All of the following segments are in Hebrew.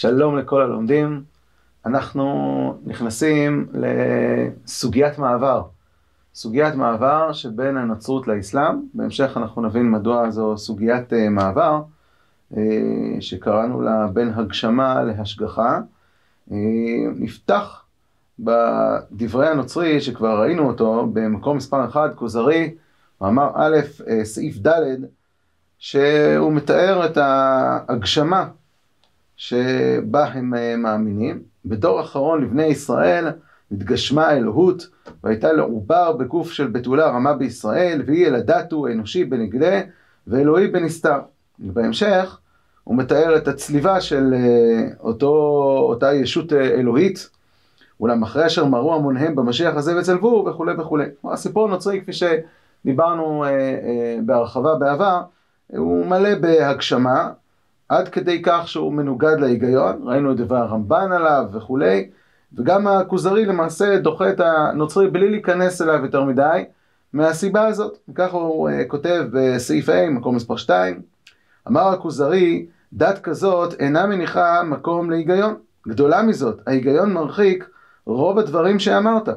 שלום לכל הלומדים, אנחנו נכנסים לסוגיית מעבר. סוגיית מעבר שבין הנצרות לאסלאם, בהמשך אנחנו נבין מדוע זו סוגיית מעבר, שקראנו לה בין הגשמה להשגחה. נפתח בדברי הנוצרי שכבר ראינו אותו במקום מספר 1, כוזרי, מאמר א', סעיף ד', שהוא מתאר את ההגשמה שבה הם מאמינים. בדור אחרון לבני ישראל התגשמה אלוהות והייתה לעובר בגוף של בתולה רמה בישראל, והיא ילדתו אנושי בנגלה ואלוהי בנסתר. בהמשך הוא מתאר את הצליבה של אותה ישות אלוהית, אולם אחרי אשר מרו המונהם במשיח הזה וצלבו וכו' וכו'. הסיפור הנוצרי, כפי שדיברנו בהרחבה בעבר, הוא מלא בהגשמה, עד כדי כך שהוא מנוגד להיגיון, ראינו את דבר הרמב"ן עליו וכו', וגם הכוזרי למעשה דוחה את הנוצרי בלי להיכנס אליו יותר מדי, מהסיבה הזאת. וכך הוא כותב בסעיף A, מקום מספר 2, אמר הכוזרי, דת כזאת אינה מניחה מקום להיגיון, גדולה מזאת, ההיגיון מרחיק רוב הדברים שאמרת.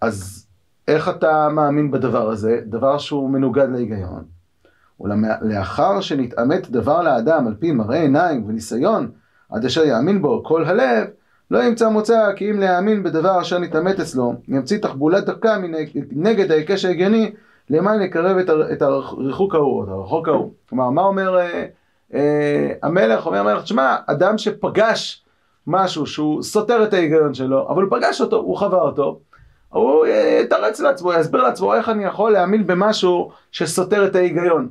אז איך אתה מאמין בדבר הזה, דבר שהוא מנוגד להיגיון? ולאחר שנתאמת דבר לאדם על פי מראה עיניים וניסיון, עד אשר יאמין בו כל הלב, לא ימצא מוצא, כי אם להאמין בדבר אשר נתאמת אצלו, ימציא תחבולת דרכה נגד ההיקש ההגיוני, למען יקרב את הרחוק ההוא, את הרחוק ההוא. כלומר, מה אומר המלך? אומר המלך, תשמע, אדם שפגש משהו שהוא סותר את ההיגיון שלו, אבל הוא פגש אותו, הוא חווה אותו, הוא יתרץ לעצמו, יסביר לעצמו איך אני יכול להאמין במשהו שסותר את ההיגיון.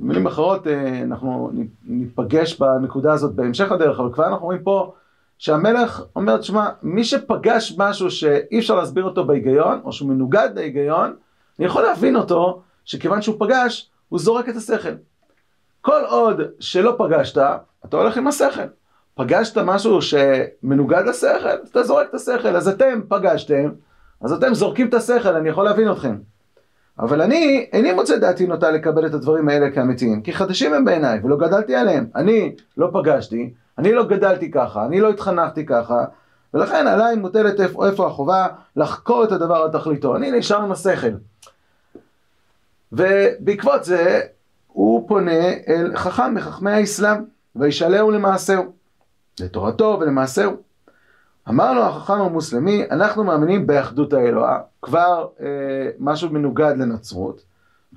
במילים אחרות, אנחנו ניפגש בנקודה הזאת בהמשך הדרך, אבל כבר אנחנו רואים פה שהמלך אומר, תשמע, מי שפגש משהו שאי אפשר להסביר אותו בהיגיון, או שהוא מנוגד להיגיון, אני יכול להבין אותו שכיוון שהוא פגש, הוא זורק את השכל. כל עוד שלא פגשת, אתה הולך עם השכל. פגשת משהו שמנוגד לשכל, אתה זורק את השכל. אז אתם פגשתם, אז אתם זורקים את השכל, אני יכול להבין אתכם. אבל אני איני מוצא דעתי נוטה לקבל את הדברים האלה כאמיתיים, כי חדשים הם בעיניי ולא גדלתי עליהם. אני לא פגשתי, אני לא גדלתי ככה, אני לא התחנכתי ככה, ולכן עליי מוטלת איפה החובה לחקור את הדבר על תכליתו. אני נשאר עם השכל. ובעקבות זה הוא פונה אל חכם מחכמי האסלאם, וישאלהו למעשהו, לתורתו ולמעשהו. אמר לו החכם המוסלמי, אנחנו מאמינים באחדות האלוהה, כבר משהו מנוגד לנצרות,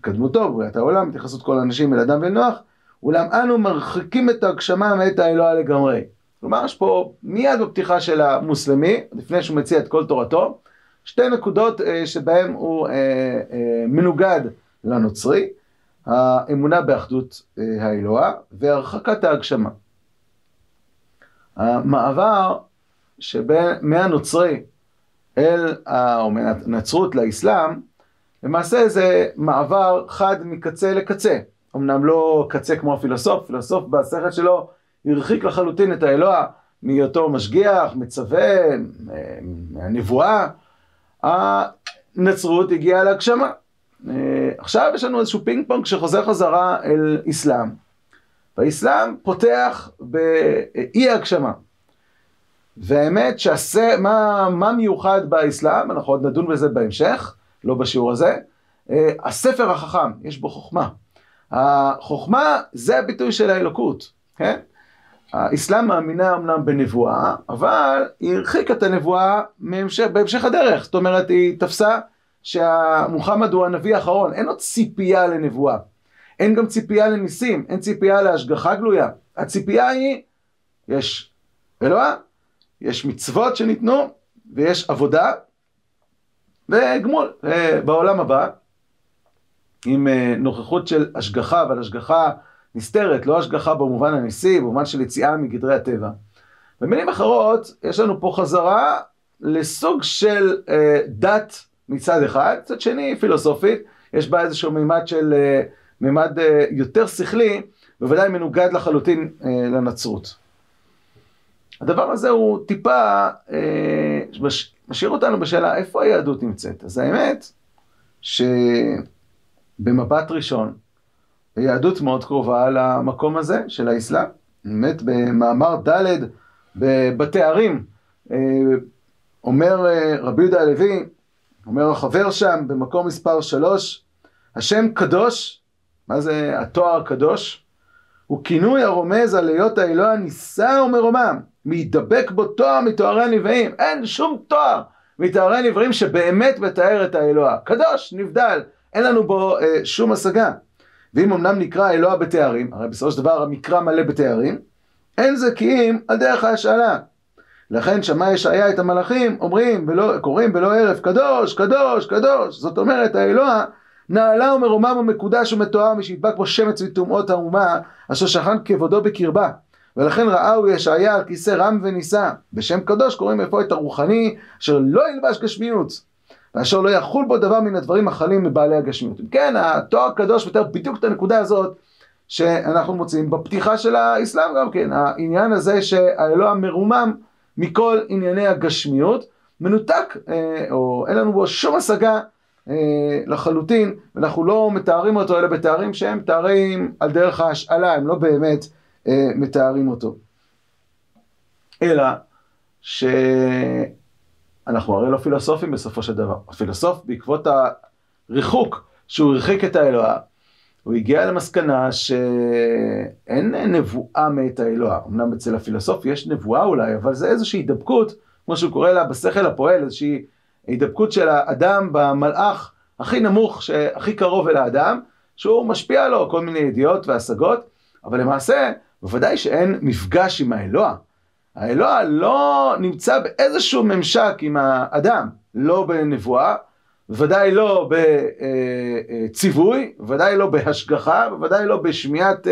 קדמותו, בריאת העולם, התייחסות כל האנשים אל אדם ונוח, אולם אנו מרחיקים את ההגשמה מאת האלוהה לגמרי. כלומר, יש פה מיד בפתיחה של המוסלמי, לפני שהוא מציע את כל תורתו, שתי נקודות שבהן הוא מנוגד לנוצרי, האמונה באחדות האלוהה והרחקת ההגשמה. המעבר מהנוצרי או מהנצרות לאסלאם, למעשה זה מעבר חד מקצה לקצה. אמנם לא קצה כמו הפילוסוף, פילוסוף בשכל שלו הרחיק לחלוטין את האלוה מהיותו משגיח, מצווה, הנבואה. הנצרות הגיעה להגשמה. עכשיו יש לנו איזשהו פינג פונג שחוזר חזרה אל אסלאם, והאסלאם פותח באי הגשמה. והאמת מה מיוחד באסלאם, אנחנו עוד נדון בזה בהמשך, לא בשיעור הזה. הספר החכם, יש בו חוכמה. החוכמה זה הביטוי של האלוקות, כן? האסלאם מאמינה אמנם בנבואה, אבל היא הרחיקה את הנבואה בהמשך הדרך. זאת אומרת, היא תפסה שמוחמד הוא הנביא האחרון. אין עוד ציפייה לנבואה, אין גם ציפייה לניסים, אין ציפייה להשגחה גלויה. הציפייה היא, יש אלוהה, יש מצוות שניתנו, ויש עבודה, וגמול בעולם הבא, עם נוכחות של השגחה, אבל השגחה נסתרת, לא השגחה במובן הניסי, במובן של יציאה מגדרי הטבע. במילים אחרות, יש לנו פה חזרה לסוג של דת מצד אחד, מצד שני פילוסופית, יש בה איזשהו מימד יותר שכלי, בוודאי מנוגד לחלוטין לנצרות. הדבר הזה הוא טיפה משאיר אותנו בשאלה איפה היהדות נמצאת. אז האמת שבמבט ראשון היהדות מאוד קרובה למקום הזה של האסלאם. באמת במאמר ד' בתארים, אומר רבי יהודה הלוי, אומר החבר שם במקום מספר 3, השם קדוש, מה זה התואר קדוש? הוא כינוי הרומז על היות האלוה נישא ומרומם, מידבק בו תואר מתוארי הנביאים. אין שום תואר מתוארי הנביאים שבאמת מתאר את האלוה. קדוש, נבדל, אין לנו בו שום השגה. ואם אמנם נקרא אלוה בתארים, הרי בסופו של דבר המקרא מלא בתארים, אין זה כי אם על דרך ההשאלה. לכן שמע ישעיה את המלאכים, אומרים, קוראים בלא הרף, קדוש, קדוש, קדוש. זאת אומרת, האלוה נעלה ומרומם ומקודש ומתואר, משנדבק בו שמץ מטומאות האומה, אשר שכן כבודו בקרבה. ולכן ראהו ישעיה על כיסא רם ונישא. בשם קדוש קוראים אפוא את הרוחני, אשר לא ילבש גשמיות, ואשר לא יחול בו דבר מן הדברים החלים מבעלי הגשמיות. כן, התואר קדוש מתאר בדיוק את הנקודה הזאת, שאנחנו מוצאים בפתיחה של האסלאם גם כן. העניין הזה שהאלוה מרומם מכל ענייני הגשמיות, מנותק, או אין לנו בו שום השגה לחלוטין, ואנחנו לא מתארים אותו, אלא בתארים שהם תארים על דרך ההשאלה, הם לא באמת מתארים אותו. אלא שאנחנו הרי לא פילוסופים בסופו של דבר. הפילוסוף בעקבות הריחוק שהוא הרחיק את האלוהה, הוא הגיע למסקנה שאין נבואה מאת האלוה. אמנם אצל הפילוסוף יש נבואה אולי, אבל זה איזושהי הידבקות, כמו שהוא קורא לה בשכל הפועל, איזושהי הידבקות של האדם במלאך הכי נמוך, הכי קרוב אל האדם, שהוא משפיע לו כל מיני ידיעות והשגות, אבל למעשה בוודאי שאין מפגש עם האלוה. האלוה לא נמצא באיזשהו ממשק עם האדם, לא בנבואה, ודאי לא בציווי, ודאי לא בהשגחה, ודאי לא בשמיעת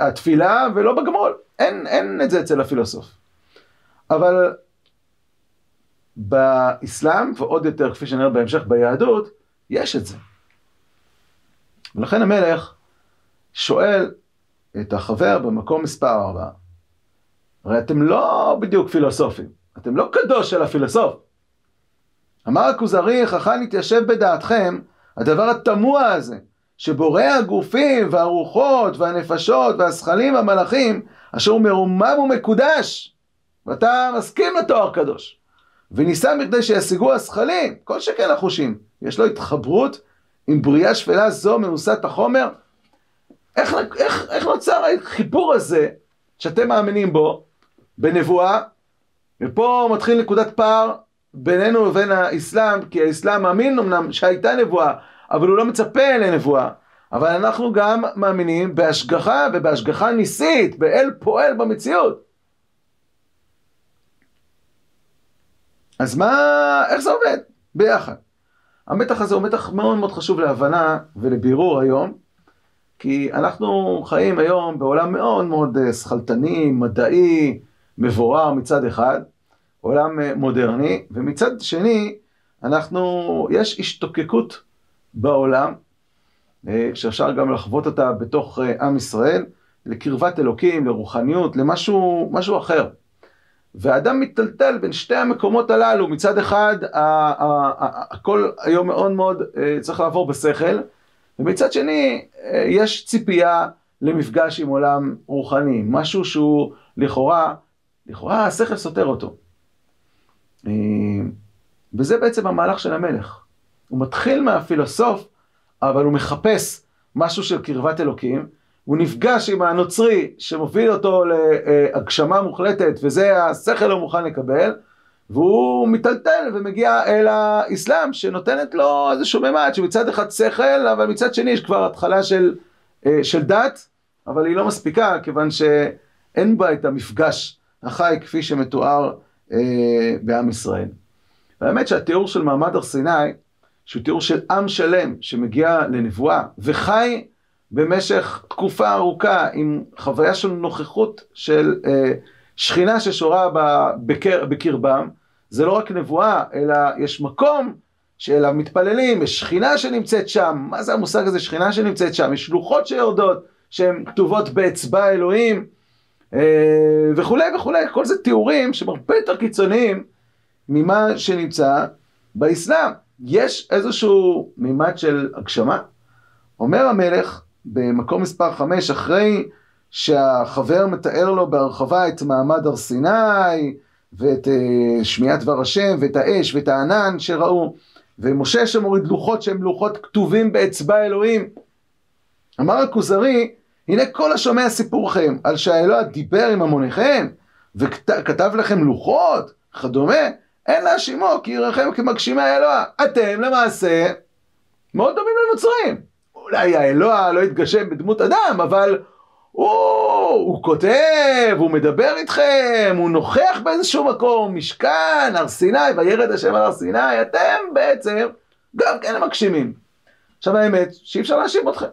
התפילה ולא בגמול. אין את זה אצל הפילוסוף. אבל באסלאם, ועוד יותר כפי שנראה בהמשך ביהדות, יש את זה. ולכן המלך שואל את החבר במקום מספר 4, הרי אתם לא בדיוק פילוסופים, אתם לא קדוש של הפילוסוף. אמר הכוזרי, חכם התיישב בדעתכם, הדבר התמוה הזה, שבורא הגופים והרוחות והנפשות והשכלים והמלאכים, אשר הוא מרומם ומקודש, ואתה מסכים לתואר קדוש, וניסה מכדי שישיגו השכלים, כל שכן החושים, יש לו התחברות עם בריאה שפלה זו מנוסת החומר. איך נוצר החיפור הזה, שאתם מאמינים בו, בנבואה, ופה מתחיל נקודת פער, בינינו ובין האסלאם, כי האסלאם מאמין אמנם שהייתה נבואה, אבל הוא לא מצפה לנבואה. אבל אנחנו גם מאמינים בהשגחה, ובהשגחה ניסית, באל פועל במציאות. אז איך זה עובד? ביחד. המתח הזה הוא מתח מאוד מאוד חשוב להבנה ולבירור היום, כי אנחנו חיים היום בעולם מאוד מאוד שכלתני, מדעי, מבורר מצד אחד, עולם מודרני, ומצד שני יש השתוקקות בעולם שאפשר גם לחוות אותה בתוך עם ישראל, לקרבת אלוקים, לרוחניות, למשהו אחר. והאדם מתטלטל בין שתי המקומות הללו. מצד אחד הכל היום מאוד מאוד צריך לעבור בשכל, ומצד שני יש ציפייה למפגש עם עולם רוחני, משהו שהוא לכאורה השכל סותר אותו. וזה בעצם המהלך של המלך. הוא מתחיל מהפילוסוף, אבל הוא מחפש משהו של קרבת אלוקים. הוא נפגש עם הנוצרי שמוביל אותו להגשמה מוחלטת, וזה השכל לא מוכן לקבל, והוא מטלטל ומגיע אל האסלאם שנותנת לו איזשהו ממד שמצד אחד שכל, אבל מצד שני יש כבר התחלה של דת, אבל היא לא מספיקה, כיוון שאין בה את המפגש החי כפי שמתואר בעם ישראל. והאמת שהתיאור של מעמד הר סיני, שהוא תיאור של עם שלם שמגיע לנבואה וחי במשך תקופה ארוכה עם חוויה של נוכחות של שכינה ששורה בקרבם, זה לא רק נבואה, אלא יש מקום שאליו מתפללים, יש שכינה שנמצאת שם. מה זה המושג הזה שכינה שנמצאת שם? יש לוחות שיורדות שהן כתובות באצבע אלוהים וכו' וכו'. כל זה תיאורים שהם הרבה יותר קיצוניים ממה שנמצא באסלאם. יש איזשהו מימד של הגשמה. אומר המלך במקום מספר 5, אחרי שהחבר מתאר לו בהרחבה את מעמד הר סיני, ואת שמיעת דבר השם, ואת האש, ואת הענן שראו, ומשה שמוריד לוחות שהם לוחות כתובים באצבע אלוהים. אמר הכוזרי, הנה כל השומע סיפורכם, על שהאלוה דיבר עם המוניכם, וכתב לכם לוחות, כדומה, אין להשימו, כי יראכם כמגשימי האלוה. אתם למעשה מאוד דומים לנוצרים. אולי האלוה לא יתגשם בדמות אדם, אבל הוא כותב, הוא מדבר איתכם, הוא נוכח באיזשהו מקום, משכן, הר סיני, וירד השם על הר סיני, אתם בעצם גם כן המגשימים. עכשיו האמת, שאי אפשר להאשים אתכם.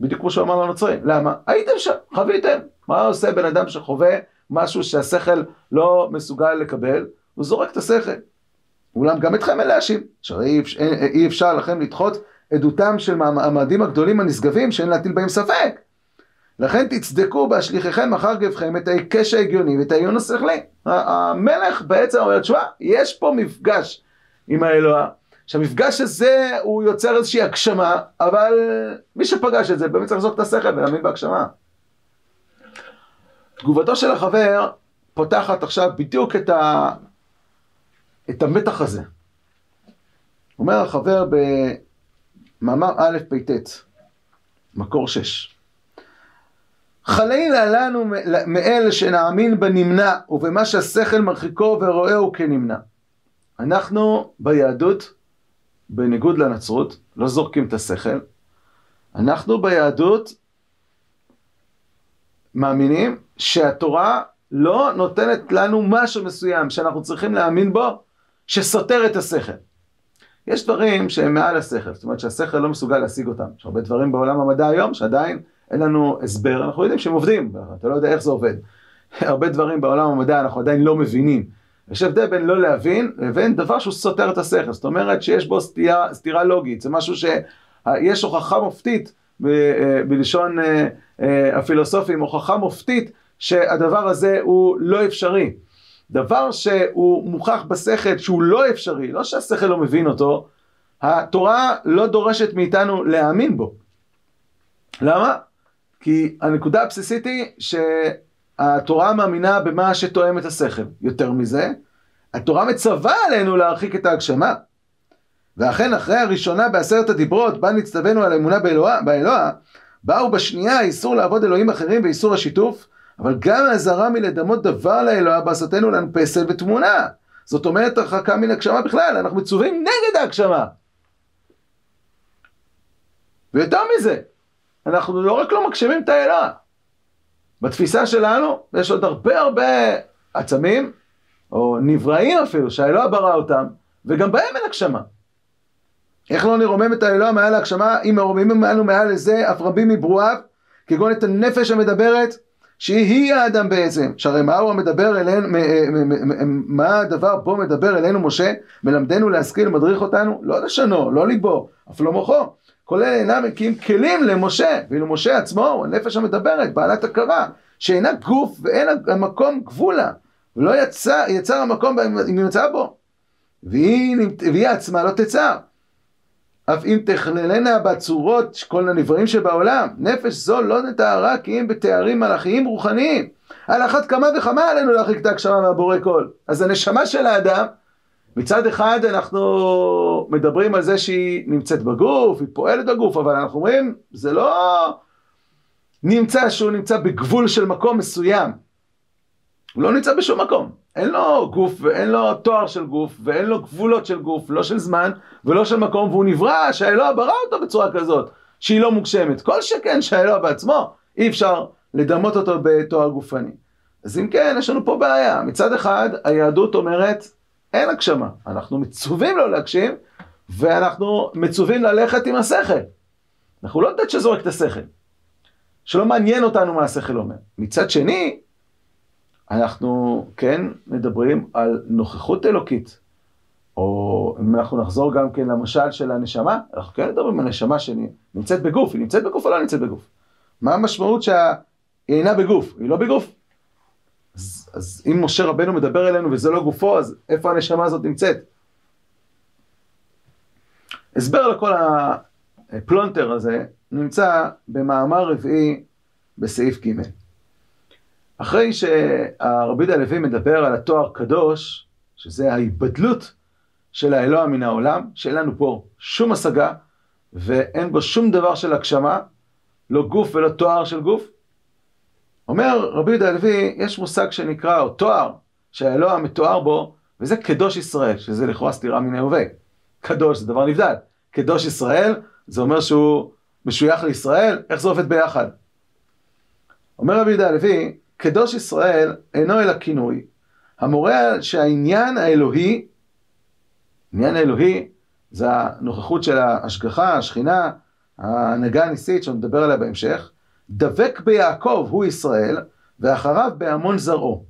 בדיוק כמו שהוא אמר לנוצרים. למה? הייתם שם, חוויתם. מה עושה בן אדם שחווה משהו שהשכל לא מסוגל לקבל? הוא זורק את השכל. אולם גם אתכם אין להאשים. אי אפשר לכם לדחות עדותם של המעמדים הגדולים הנשגבים שאין להטיל בהם ספק. לכן תצדקו בהשליחיכם אחר גבכם את ההיקש ההגיוני ואת העיון השכלי. המלך בעצם אומר, תשמע, יש פה מפגש עם האלוהה. שהמפגש הזה הוא יוצר איזושהי הגשמה, אבל מי שפגש את זה באמת צריך לזרוק את השכל ולהאמין בהגשמה. תגובתו של החבר פותחת עכשיו בדיוק את המתח הזה. אומר החבר במאמר א' פ"ט, מקור 6. חלילה לנו מאל שנאמין בנמנע ובמה שהשכל מרחיקו ורואהו כנמנע. אנחנו ביהדות, בניגוד לנצרות, לא זורקים את השכל. אנחנו ביהדות מאמינים שהתורה לא נותנת לנו משהו מסוים שאנחנו צריכים להאמין בו שסותר את השכל. יש דברים שהם מעל השכל, זאת אומרת שהשכל לא מסוגל להשיג אותם. יש הרבה דברים בעולם המדע היום שעדיין אין לנו הסבר, אנחנו יודעים שהם עובדים, אתה לא יודע איך זה עובד. הרבה דברים בעולם המדע אנחנו עדיין לא מבינים. יש הבדל בין לא להבין לבין דבר שהוא סותר את השכל, זאת אומרת שיש בו סתירה לוגית, זה משהו שיש הוכחה מופתית, בלשון הפילוסופים, הוכחה מופתית שהדבר הזה הוא לא אפשרי. דבר שהוא מוכח בשכל שהוא לא אפשרי, לא שהשכל לא מבין אותו, התורה לא דורשת מאיתנו להאמין בו. למה? כי הנקודה הבסיסית היא שהתורה מאמינה במה שתואם את השכל. יותר מזה, התורה מצווה עלינו להרחיק את ההגשמה. ואכן אחרי הראשונה בעשרת הדיברות, בה נצטווינו על האמונה באלוה, באו בשנייה איסור לעבוד אלוהים אחרים ואיסור השיתוף, אבל גם הזרה מלדמות דבר לאלוה בעשותנו לנו פסל ותמונה. זאת אומרת הרחקה מן הגשמה בכלל, אנחנו מצווים נגד ההגשמה. ויותר מזה, אנחנו לא רק לא מגשימים את האלוה. בתפיסה שלנו יש עוד הרבה עצמים, או נבראים אפילו, שהאלוה ברא אותם, וגם בהם אין הגשמה. איך לא נרומם את האלוה מעל ההגשמה, אם מרומים מעלנו מעל לזה, אף רבים מברואיו, כגון את הנפש המדברת, שהיא האדם בעצם. שהרי מהו המדבר אלינו, מה הדבר בו מדבר אלינו משה, מלמדנו להשכיל, מדריך אותנו, לא לשונו, לא ליבו, אף לא מוחו. כולל אינם מקים כלים למשה, ואילו משה עצמו הוא הנפש המדברת, בעלת הכרה, שאינה גוף ואין המקום גבולה, ולא יצר המקום אם נמצא בו, והיא עצמה לא תצר. אף אם תכללנה בצורות כל הנבראים שבעולם, נפש זו לא נתארה כי אם בתארים מלאכיים רוחניים, על אחת כמה וכמה עלינו להרחיק את ההגשמה מהבורא כל. אז הנשמה של האדם, מצד אחד אנחנו מדברים על זה שהיא נמצאת בגוף, היא פועלת בגוף, אבל אנחנו אומרים, זה לא נמצא שהוא נמצא בגבול של מקום מסוים. הוא לא נמצא בשום מקום. אין לו גוף ואין לו תואר של גוף, ואין לו גבולות של גוף, לא של זמן ולא של מקום, והוא נברא שהאלוה ברא אותו בצורה כזאת, שהיא לא מוגשמת. כל שכן שהאלוה בעצמו, אי אפשר לדמות אותו בתואר גופני. אז אם כן, יש לנו פה בעיה. מצד אחד, היהדות אומרת, אין הגשמה, אנחנו מצווים לא להגשים, ואנחנו מצווים ללכת עם השכל. אנחנו לא יודעת שזורק את השכל, שלא מעניין אותנו מה השכל אומר. מצד שני, אנחנו כן מדברים על נוכחות אלוקית, או אם אנחנו נחזור גם כן למשל של הנשמה, אנחנו כן מדברים על הנשמה שנמצאת בגוף, היא נמצאת בגוף או לא נמצאת בגוף? מה המשמעות שהיא אינה בגוף, היא לא בגוף? אז אם משה רבנו מדבר אלינו וזה לא גופו, אז איפה הנשמה הזאת נמצאת? הסבר לכל הפלונטר הזה נמצא במאמר רביעי בסעיף ג'. אחרי שהרבי יהודה הלוי מדבר על התואר קדוש, שזה ההיבדלות של האלוה מן העולם, שאין לנו פה שום השגה, ואין בו שום דבר של הגשמה, לא גוף ולא תואר של גוף. אומר רבי יהודה הלוי, יש מושג שנקרא, או תואר, שהאלוה מתואר בו, וזה קדוש ישראל, שזה לכאורה סתירה מן ההווה. קדוש זה דבר נבדל. קדוש ישראל, זה אומר שהוא משוייך לישראל, איך זה עובד ביחד? אומר רבי יהודה הלוי, קדוש ישראל אינו אלא כינוי, המורה שהעניין האלוהי, עניין האלוהי זה הנוכחות של ההשגחה, השכינה, ההנהגה הניסית שנדבר עליה בהמשך, דבק ביעקב הוא ישראל, ואחריו בהמון זרעו.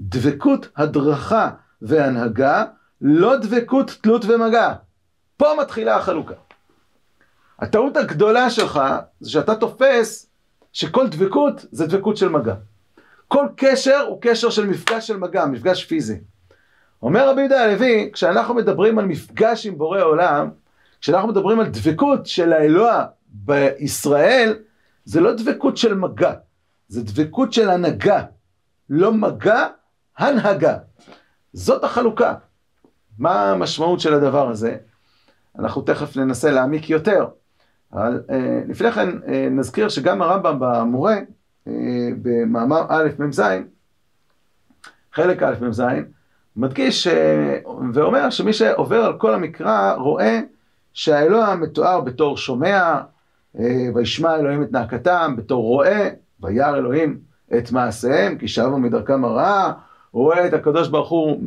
דבקות הדרכה והנהגה, לא דבקות תלות ומגע. פה מתחילה החלוקה. הטעות הגדולה שלך, זה שאתה תופס שכל דבקות זה דבקות של מגע. כל קשר הוא קשר של מפגש של מגע, מפגש פיזי. אומר רבי יהודה הלוי, כשאנחנו מדברים על מפגש עם בורא עולם, כשאנחנו מדברים על דבקות של האלוה בישראל, זה לא דבקות של מגע, זה דבקות של הנהגה. לא מגע, הנהגה. זאת החלוקה. מה המשמעות של הדבר הזה? אנחנו תכף ננסה להעמיק יותר. אבל, לפני כן נזכיר שגם הרמב"ם במורה, במאמר א' מ"ז, חלק א' מ"ז, מדגיש ואומר שמי שעובר על כל המקרא רואה שהאלוה מתואר בתור שומע, וישמע אלוהים את נאקתם, בתור רואה, וירא אלוהים את מעשיהם, כי שבו מדרכם הרעה, רואה את הקדוש ברוך הוא,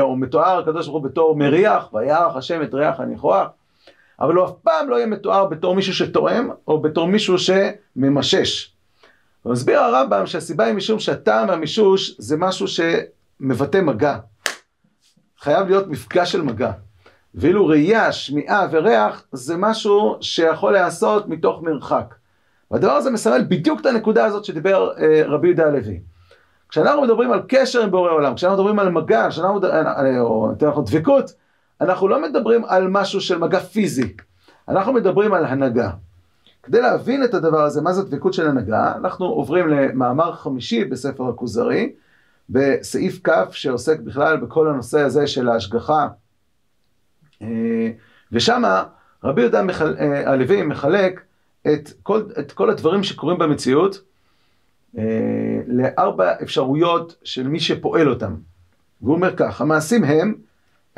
או מתואר הקדוש ברוך הוא בתור מריח, וירח השם את ריח הניחוח, אבל הוא אף פעם לא יהיה מתואר בתור מישהו שתואם, או בתור מישהו שממשש. מסביר הרמב"ם שהסיבה היא משום שהטעם והמישוש זה משהו שמבטא מגע. חייב להיות מפגש של מגע. ואילו ראייה, שמיעה וריח זה משהו שיכול לעשות מתוך מרחק. והדבר הזה מסמל בדיוק את הנקודה הזאת שדיבר רבי יהודה הלוי. כשאנחנו מדברים על קשר עם בורא עולם, כשאנחנו מדברים על מגע, או דבקות, אנחנו לא מדברים על משהו של מגע פיזי. אנחנו מדברים על הנהגה. כדי להבין את הדבר הזה, מה זה דבקות של הנהגה, אנחנו עוברים למאמר חמישי בספר הכוזרי, בסעיף כ' שעוסק בכלל בכל הנושא הזה של ההשגחה. ושם רבי יהודה הלוי מחלק את כל הדברים שקורים במציאות, לארבע אפשרויות של מי שפועל אותם. והוא אומר כך, המעשים הם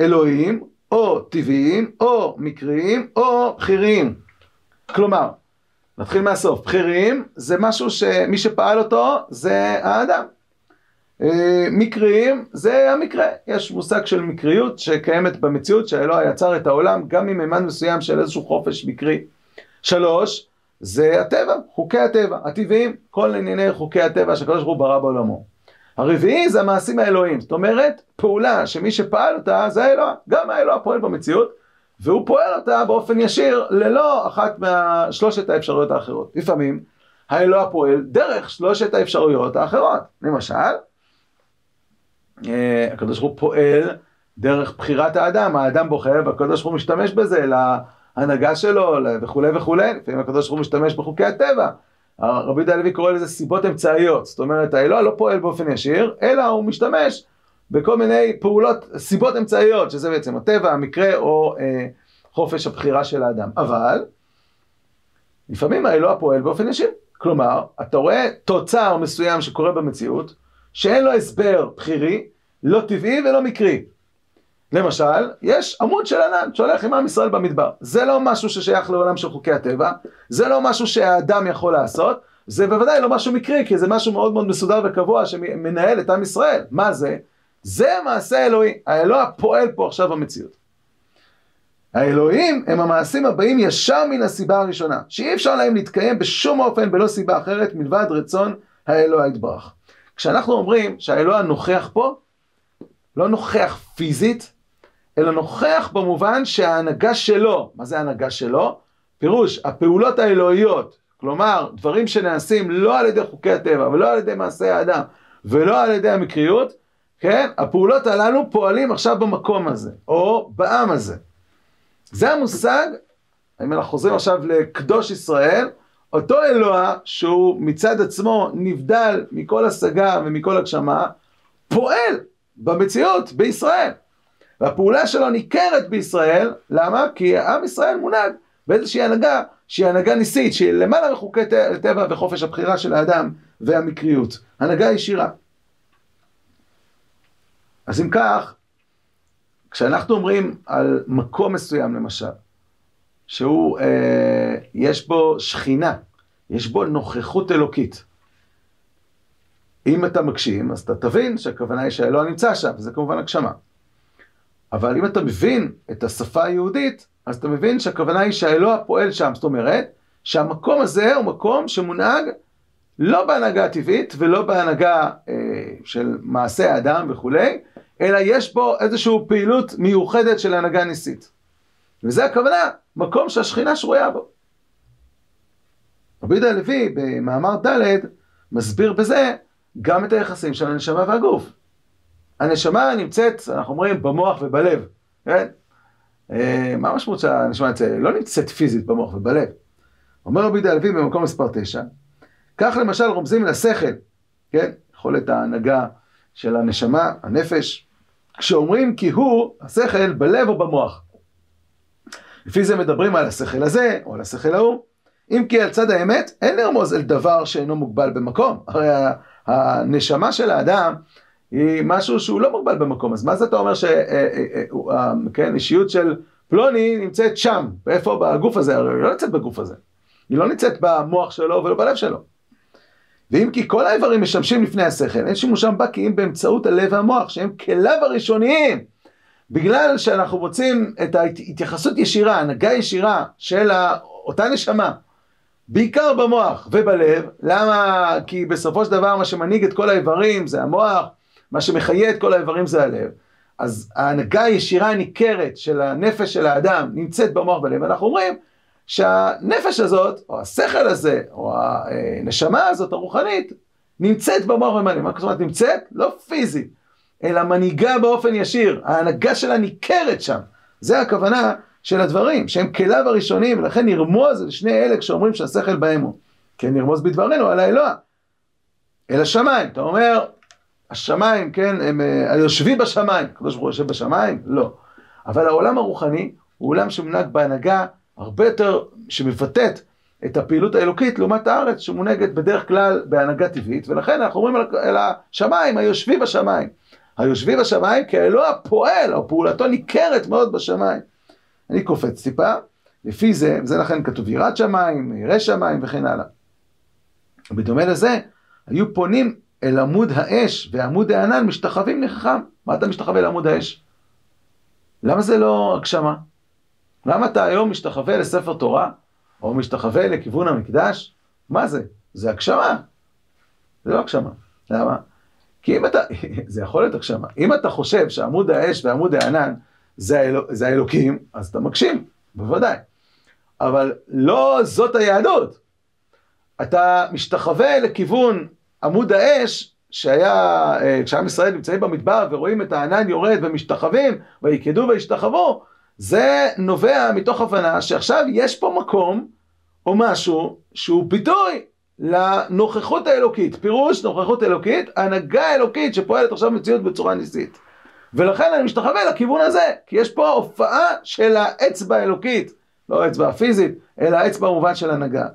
אלוהים, או טבעיים, או מקריים, או בחיריים. כלומר, נתחיל מהסוף, בחיריים זה משהו שמי שפעל אותו זה האדם. מקריים זה המקרה. יש מושג של מקריות שקיימת במציאות שהאלוה יצר את העולם גם מממן מסוים של איזשהו חופש מקרי. 3. זה הטבע, חוקי הטבע, הטבעיים, כל ענייני חוקי הטבע שהקדוש ברוך הוא ברא בעולמו. הרביעי זה המעשים האלוהיים, זאת אומרת פעולה שמי שפעל אותה זה האלוה, גם האלוה פועל במציאות, והוא פועל אותה באופן ישיר ללא אחת מהשלושת האפשרויות האחרות. לפעמים האלוה פועל דרך שלושת האפשרויות האחרות, למשל, הקדוש ברוך הוא פועל דרך בחירת האדם, האדם בוחר והקדוש ברוך הוא משתמש בזה להנהגה שלו וכו' וכו'. לפעמים הקדוש ברוך הוא משתמש בחוקי הטבע, רבי יהודה הלוי קורא לזה סיבות אמצעיות, זאת אומרת האלוה לא פועל באופן ישיר, אלא הוא משתמש בכל מיני פעולות, סיבות אמצעיות, שזה בעצם הטבע, המקרה או חופש הבחירה של האדם. אבל לפעמים האלוה פועל באופן ישיר, כלומר אתה רואה תוצר מסוים שקורה במציאות, שאין לו הסבר בחירי, לא טבעי ולא מקרי. למשל, יש עמוד של ענן שהולך עם עם ישראל במדבר. זה לא משהו ששייך לעולם של חוקי הטבע, זה לא משהו שהאדם יכול לעשות, זה בוודאי לא משהו מקרי, כי זה משהו מאוד מאוד מסודר וקבוע שמנהל את עם ישראל. מה זה? זה מעשה אלוהי. האלוה פועל פה עכשיו במציאות. האלוהים הם המעשים הבאים ישר מן הסיבה הראשונה, שאי אפשר להם להתקיים בשום אופן בלא סיבה אחרת מלבד רצון האלוה יתברך. כשאנחנו אומרים שהאלוה נוכח פה, לא נוכח פיזית, אלא נוכח במובן שההנהגה שלו, מה זה ההנהגה שלו? פירוש, הפעולות האלוהיות, כלומר, דברים שנעשים לא על ידי חוקי הטבע, ולא על ידי מעשי האדם, ולא על ידי המקריות, כן? הפעולות הללו פועלים עכשיו במקום הזה, או בעם הזה. זה המושג, אם אנחנו חוזרים עכשיו לקדוש ישראל, אותו אלוה שהוא מצד עצמו נבדל מכל השגה ומכל הגשמה, פועל במציאות בישראל. והפעולה שלו ניכרת בישראל, למה? כי העם ישראל מונהג באיזושהי הנהגה, שהיא הנהגה ניסית, שהיא למעלה מחוקי טבע וחופש הבחירה של האדם והמקריות. הנהגה ישירה. אז אם כך, כשאנחנו אומרים על מקום מסוים למשל, שהוא יש בו שכינה, יש בו נוכחות אלוקית. אם אתה מגשים, אז אתה תבין שהכוונה היא שהאלוה נמצא שם, וזה כמובן הגשמה. אבל אם אתה מבין את השפה היהודית, אז אתה מבין שהכוונה היא שהאלוה פועל שם. זאת אומרת, שהמקום הזה הוא מקום שמונהג לא בהנהגה הטבעית, ולא בהנהגה של מעשה האדם וכולי, אלא יש בו איזושהי פעילות מיוחדת של הנהגה ניסית. וזה הכוונה, מקום שהשכינה שרויה בו. רבי יהודה הלוי במאמר ד' מסביר בזה גם את היחסים של הנשמה והגוף. הנשמה נמצאת, אנחנו אומרים, במוח ובלב. כן? מה המשמעות שהנשמה לא נמצאת פיזית במוח ובלב? אומר רבי יהודה הלוי במקום מספר 9, כך למשל רומזים לשכל, כן? יכולת ההנהגה של הנשמה, הנפש, כשאומרים כי הוא השכל בלב או במוח. לפי זה מדברים על השכל הזה או על השכל ההוא, אם כי על צד האמת אין לרמוז אל דבר שאינו מוגבל במקום. הרי הנשמה של האדם היא משהו שהוא לא מוגבל במקום, אז מה זה אתה אומר שהאישיות של פלוני נמצאת שם, איפה בגוף הזה? הרי היא לא נמצאת בגוף הזה, היא לא נמצאת במוח שלו ולא בלב שלו. ואם כי כל האיברים משמשים לפני השכל, אין שימושם בה כי אם באמצעות הלב והמוח, שהם כליו הראשוניים, בגלל שאנחנו רוצים את ההתייחסות ישירה, הנהגה ישירה של אותה נשמה, בעיקר במוח ובלב. למה? כי בסופו של דבר מה שמנהיג את כל האיברים זה המוח, מה שמחיה את כל האיברים זה הלב. אז ההנהגה הישירה הניכרת של הנפש של האדם נמצאת במוח ובלב. אנחנו אומרים שהנפש הזאת, או השכל הזה, או הנשמה הזאת הרוחנית, נמצאת במוח ובלב. מה זאת אומרת? נמצאת? לא פיזית, אלא מנהיגה באופן ישיר, ההנהגה שלה ניכרת שם. זה הכוונה של הדברים, שהם כליו הראשונים, ולכן נרמוז על שני אלה כשאומרים שהשכל בהם הוא. כן, נרמוז בדברנו על האלוה. אל השמיים, אתה אומר, השמיים, כן, הם היושבים בשמיים. הקדוש ברוך הוא יושב בשמיים? לא. אבל העולם הרוחני הוא עולם שמונהג בהנהגה הרבה יותר, שמבטאת את הפעילות האלוקית, לעומת הארץ שמונהגת בדרך כלל בהנהגה טבעית, ולכן אנחנו אומרים על השמיים, היושבים בשמיים. היושבים בשמיים, כי האלוה פועל, או פעולתו ניכרת מאוד בשמיים. אני קופץ טיפה, לפי זה, וזה לכן כתוב יראת שמיים, ירא שמיים וכן הלאה. בדומה לזה, היו פונים אל עמוד האש, ועמוד הענן משתחווים לחכם. מה אתה משתחווה לעמוד האש? למה זה לא הגשמה? למה אתה היום משתחווה לספר תורה, או משתחווה לכיוון המקדש? מה זה? זה הגשמה. זה לא הגשמה. למה? כי אם אתה, זה יכול להיות הגשמה, אם אתה חושב שעמוד האש ועמוד הענן זה האלוקים, אז אתה מגשים, בוודאי. אבל לא זאת היהדות. אתה משתחווה לכיוון עמוד האש, שהיה, כשעם ישראל נמצאים במדבר ורואים את הענן יורד ומשתחווים, ויקדו וישתחוו, זה נובע מתוך הבנה שעכשיו יש פה מקום או משהו שהוא ביטוי לנוכחות האלוקית. פירוש נוכחות אלוקית, הנהגה אלוקית שפועלת עכשיו מציאות בצורה ניסית. ולכן אני משתחווה לכיוון הזה, כי יש פה הופעה של האצבע האלוקית, לא האצבע הפיזית, אלא האצבע המובן של הנהגה.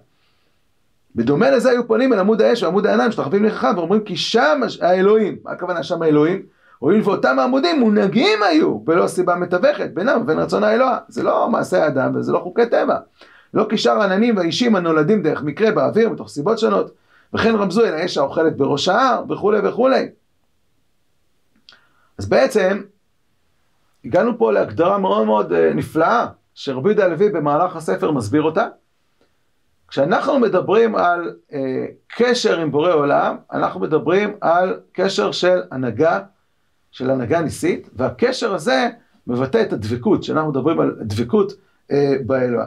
בדומה לזה היו פונים אל עמוד האש ועמוד הענן, משתחווים לחכם ואומרים כי שם האלוהים, מה הכוונה שם האלוהים? הואיל ואותם העמודים מונהגים היו, ולא סיבה מתווכת בינם ובין רצון האלוה. זה לא מעשה האדם וזה לא חוקי טבע. לא כשאר העננים והאישים הנולדים דרך מקרה באוויר, מתוך סיבות שונות, וכן רמזו אל האש האוכלת בראש ההר, וכולי וכולי. אז בעצם, הגענו פה להגדרה מאוד מאוד נפלאה, שרבי יהודה הלוי במהלך הספר מסביר אותה. כשאנחנו מדברים על קשר עם בורא עולם, אנחנו מדברים על קשר של הנהגה ניסית, והקשר הזה מבטא את הדבקות, שאנחנו מדברים על דבקות באלוה.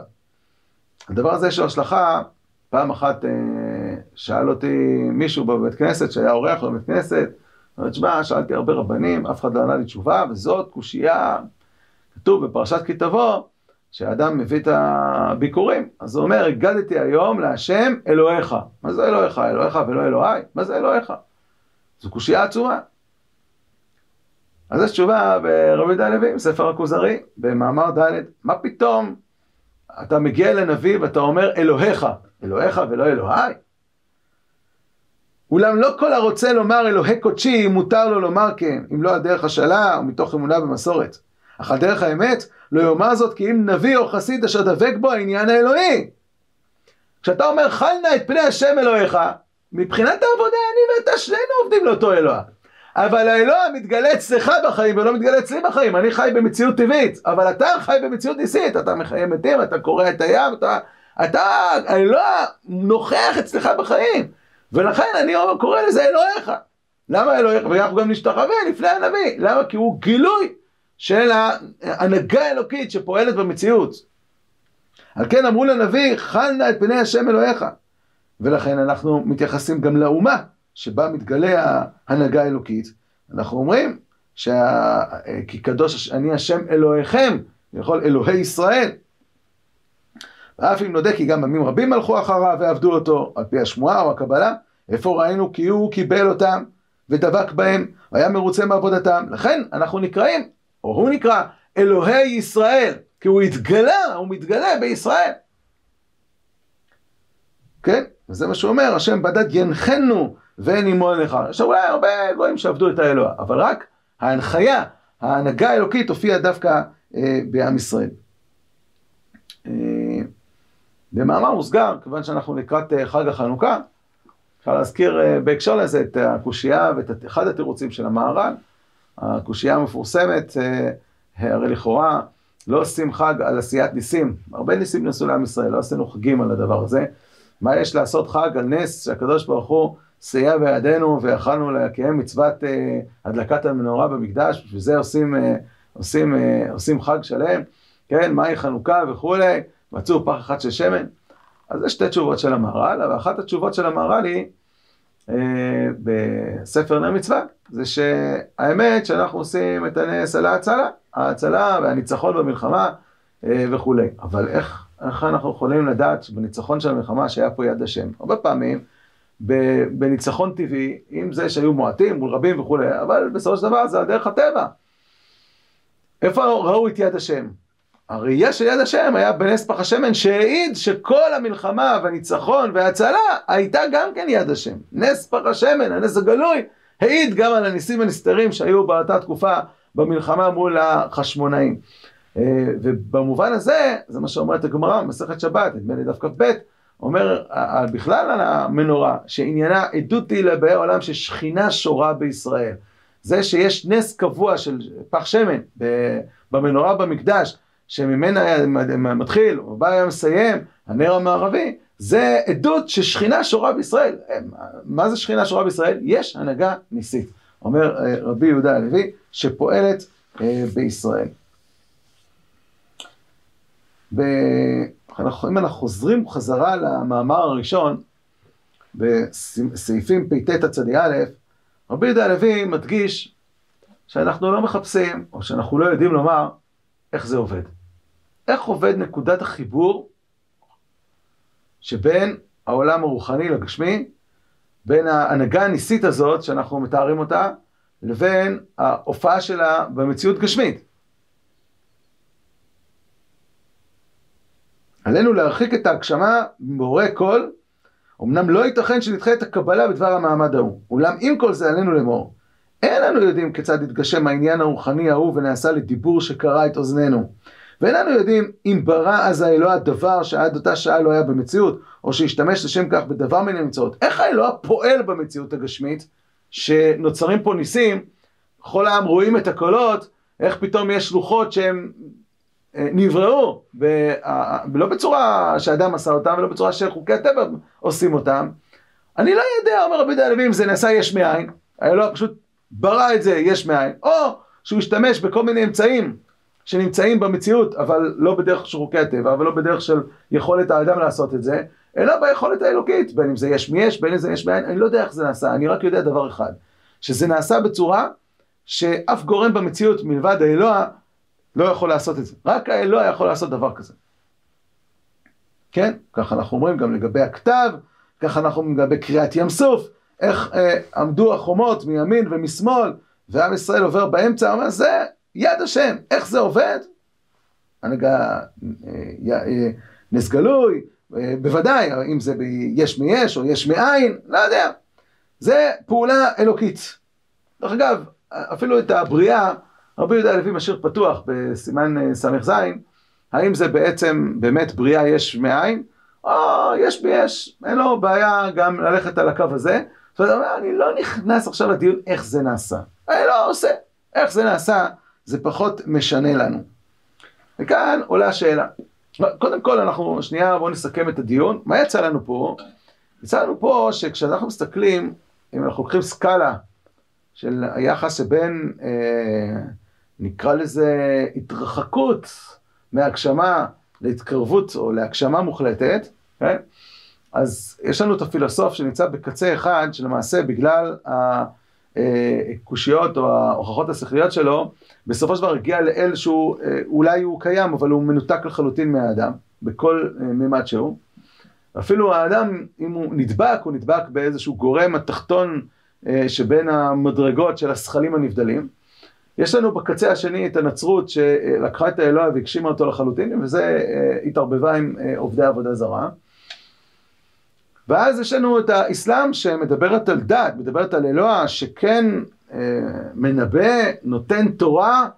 הדבר הזה יש לו השלכה. פעם אחת שאל אותי מישהו בבית כנסת, שהיה אורח בבית כנסת, שאלתי הרבה רבנים, אף אחד לא ענה לי תשובה, וזאת קושייה, כתוב בפרשת כי תבוא, כשאדם מביא את הביקורים, אז הוא אומר, הגדתי היום להשם אלוהיך. מה זה אלוהיך? אלוהיך ולא אלוהי? מה זה אלוהיך? זו קושייה עצומה. אז יש תשובה ברבי יהודה הלוי, בספר הכוזרי, במאמר ד', מה פתאום אתה מגיע לנביא ואתה אומר אלוהיך, אלוהיך ולא אלוהי? אולם לא כל הרוצה לומר אלוהי קודשי, מותר לו לומר כן, אם לא הדרך השאלה או מתוך אמונה במסורת. אך על דרך האמת לא יאמר זאת כי אם נביא או חסיד אשר דבק בו העניין האלוהי. כשאתה אומר חל נא את פני השם אלוהיך, מבחינת העבודה אני ואתה שנינו עובדים לאותו אלוה. אבל האלוה מתגלה אצלך בחיים ולא מתגלה אצלי בחיים, אני חי במציאות טבעית, אבל אתה חי במציאות ניסית, אתה מחיה מתים, אתה קורע את הים, אתה האלוה נוכח אצלך בחיים. ולכן אני קורא לזה אלוהיך. למה אלוהיך? ואנחנו גם נשתחווה לפני הנביא. למה? כי הוא גילוי של ההנהגה האלוקית שפועלת במציאות. על כן אמרו לנביא, חל נא את פני השם אלוהיך. ולכן אנחנו מתייחסים גם לאומה שבה מתגלה ההנהגה האלוקית. אנחנו אומרים כי קדוש אני השם אלוהיכם, יכול אלוהי ישראל. ואף אם נודה כי גם עמים רבים הלכו אחריו ועבדו אותו, על פי השמועה או הקבלה, איפה ראינו כי הוא קיבל אותם ודבק בהם, היה מרוצה מעבודתם. לכן אנחנו נקראים, או הוא נקרא, אלוהי ישראל, כי הוא התגלה, הוא מתגלה בישראל. כן? וזה מה שהוא אומר, השם בדד ינחנו ונימון לך. יש אולי הרבה אלוהים שעבדו את האלוה, אבל רק ההנחיה, ההנהגה האלוקית הופיעה דווקא בעם ישראל. במאמר מוסגר, כיוון שאנחנו לקראת חג החנוכה, אפשר להזכיר בהקשר לזה את הקושייה ואת אחד התירוצים של המהר"ל. הקושייה המפורסמת, הרי לכאורה לא עושים חג על עשיית ניסים, הרבה ניסים נעשו לעם ישראל, לא עשינו חגים על הדבר הזה. מה יש לעשות חג על נס שהקדוש ברוך הוא סייע בידינו ויכלנו לקיים מצוות הדלקת המנורה במקדש, בשביל זה עושים חג שלם, כן, מהי חנוכה וכולי, מצאו פח אחד של שמן. אז יש שתי תשובות של המהר"ל, אבל אחת התשובות של המהר"ל היא בספר נר מצווה, זה שהאמת שאנחנו עושים את הנס על ההצלה והניצחון במלחמה וכו'. אבל איך אנחנו יכולים לדעת שבניצחון של המלחמה שהיה פה יד השם? הרבה פעמים בניצחון טבעי, עם זה שהיו מועטים מול רבים וכו', אבל בסופו של דבר זה על דרך הטבע. איפה ראו את יד השם? הראייה של יד השם היה בנס פח השמן, שהעיד שכל המלחמה והניצחון וההצלה הייתה גם כן יד השם. נס פח השמן, הנס הגלוי, העיד גם על הניסים הנסתרים שהיו באותה תקופה במלחמה מול החשמונאים. ובמובן הזה, זה מה שאומרת הגמרא, מסכת שבת, נדמה לי דף כ"ב, אומר בכלל על המנורה, שעניינה עדות היא לבאי עולם ששכינה שורה בישראל. זה שיש נס קבוע של פח שמן במנורה במקדש, שממנה מתחיל, או בא היה מסיים, הנר המערבי, זה עדות ששכינה שורה בישראל. מה זה שכינה שורה בישראל? יש הנהגה ניסית, אומר רבי יהודה הלוי, שפועלת בישראל. אם אנחנו חוזרים חזרה למאמר הראשון, בסעיפים פ"ט צד א', רבי יהודה הלוי מדגיש שאנחנו לא מחפשים, או שאנחנו לא יודעים לומר, איך זה עובד? איך עובד נקודת החיבור שבין העולם הרוחני לגשמי, בין ההנהגה הניסית הזאת שאנחנו מתארים אותה, לבין ההופעה שלה במציאות גשמית? עלינו להרחיק את ההגשמה מבורא כל, אמנם לא ייתכן שנדחה את הקבלה בדבר המעמד ההוא, אולם עם כל זה עלינו לאמור, אין לנו יודעים כיצד התגשם העניין הרוחני ההוא ונעשה לדיבור שקרא את אוזנינו. ואיננו יודעים אם ברא אז האלוה דבר שעד אותה שעה לא היה במציאות, או שהשתמש לשם כך בדבר מן המצאות. איך האלוה פועל במציאות הגשמית, שנוצרים פה ניסים, כל העם רואים את הקולות, איך פתאום יש לוחות שהם נבראו, לא בצורה שאדם עשה אותם, ולא בצורה שחוקי הטבע עושים אותם. אני לא יודע, אומר רבי יהודה הלוי, אם זה נעשה יש מאין, האלוה פשוט ברא את זה יש מאין, או שהוא השתמש בכל מיני אמצעים שנמצאים במציאות, אבל לא בדרך של חוקי הטבע, אבל לא בדרך של יכולת האדם לעשות את זה, אלא ביכולת האלוקית, בין אם זה יש מיש, בין אם זה יש מאין, אני לא יודע איך זה נעשה, אני רק יודע דבר אחד, שזה נעשה בצורה שאף גורם במציאות מלבד האלוה לא יכול לעשות את זה. רק האלוה יכול לעשות דבר כזה. כן? ככה אנחנו אומרים גם לגבי הכתב, ככה אנחנו אומרים לגבי קריאת ים סוף, איך עמדו החומות מימין ומשמאל, ועם ישראל עובר באמצע, אומר, זה יד השם, איך זה עובד? הנהגה נס גלוי, בוודאי, אם זה יש מיש או יש מאין, לא יודע. זה פעולה אלוקית. דרך אגב, אפילו את הבריאה, רבי יהודה הלוי משאיר פתוח בסימן סמך זין, האם זה בעצם באמת בריאה יש מאין, או יש ביש, אין לו בעיה גם ללכת על הקו הזה, זאת אומרת, אני לא נכנס עכשיו לדיון איך זה נעשה, אני לא עושה, איך זה נעשה, זה פחות משנה לנו. וכאן עולה השאלה, קודם כל אנחנו, שנייה בואו נסכם את הדיון, מה יצא לנו פה? יצא לנו פה שכשאנחנו מסתכלים, אם אנחנו לוקחים סקאלה, של היחס שבין, נקרא לזה התרחקות מהגשמה להתקרבות או להגשמה מוחלטת, כן? אז יש לנו את הפילוסוף שנמצא בקצה אחד, שלמעשה בגלל הקושיות או ההוכחות השכליות שלו, בסופו של דבר הגיע לאל שהוא אולי הוא קיים, אבל הוא מנותק לחלוטין מהאדם, בכל מימד שהוא. אפילו האדם, אם הוא נדבק באיזשהו גורם התחתון, שבין המדרגות של השכלים הנבדלים. יש לנו בקצה השני את הנצרות שלקחה את האלוה והגשימה אותו לחלוטין, וזה התערבבה עם עובדי עבודה זרה. ואז יש לנו את האסלאם שמדברת על דת, מדברת על אלוה שכן מנבא, נותן תורה,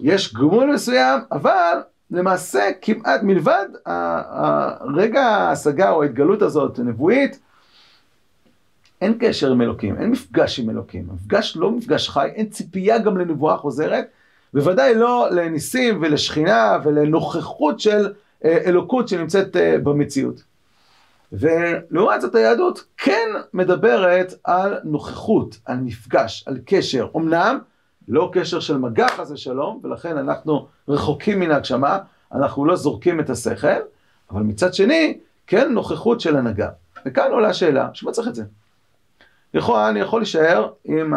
יש גמול מסוים, אבל למעשה כמעט מלבד הרגע ההשגה או ההתגלות הזאת נבואית, אין קשר עם אלוקים, אין מפגש עם אלוקים, מפגש לא מפגש חי, אין ציפייה גם לנבואה חוזרת, בוודאי לא לניסים ולשכינה ולנוכחות של אלוקות שנמצאת במציאות. ולעומת זאת היהדות כן מדברת על נוכחות, על מפגש, על קשר, אמנם לא קשר של מגע חס ושלום, ולכן אנחנו רחוקים מן ההגשמה, אנחנו לא זורקים את השכל, אבל מצד שני כן נוכחות של הנהגה. וכאן עולה השאלה, שמה צריך את זה? אני יכול להישאר עם,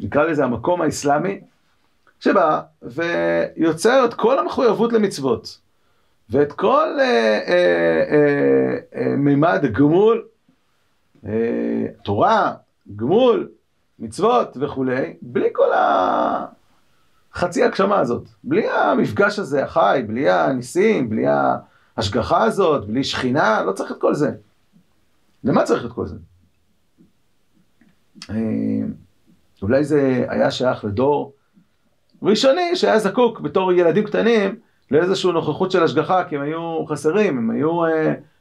נקרא לזה, המקום האסלאמי, שבא ויוצר את כל המחויבות למצוות, ואת כל מימד גמול, תורה, גמול, מצוות וכולי, בלי כל החצי הגשמה הזאת, בלי המפגש הזה החי, בלי הניסים, בלי ההשגחה הזאת, בלי שכינה, לא צריך את כל זה. למה צריך את כל זה? אולי זה היה שייך לדור ראשוני שהיה זקוק בתור ילדים קטנים לאיזושהי נוכחות של השגחה, כי הם היו חסרים, הם היו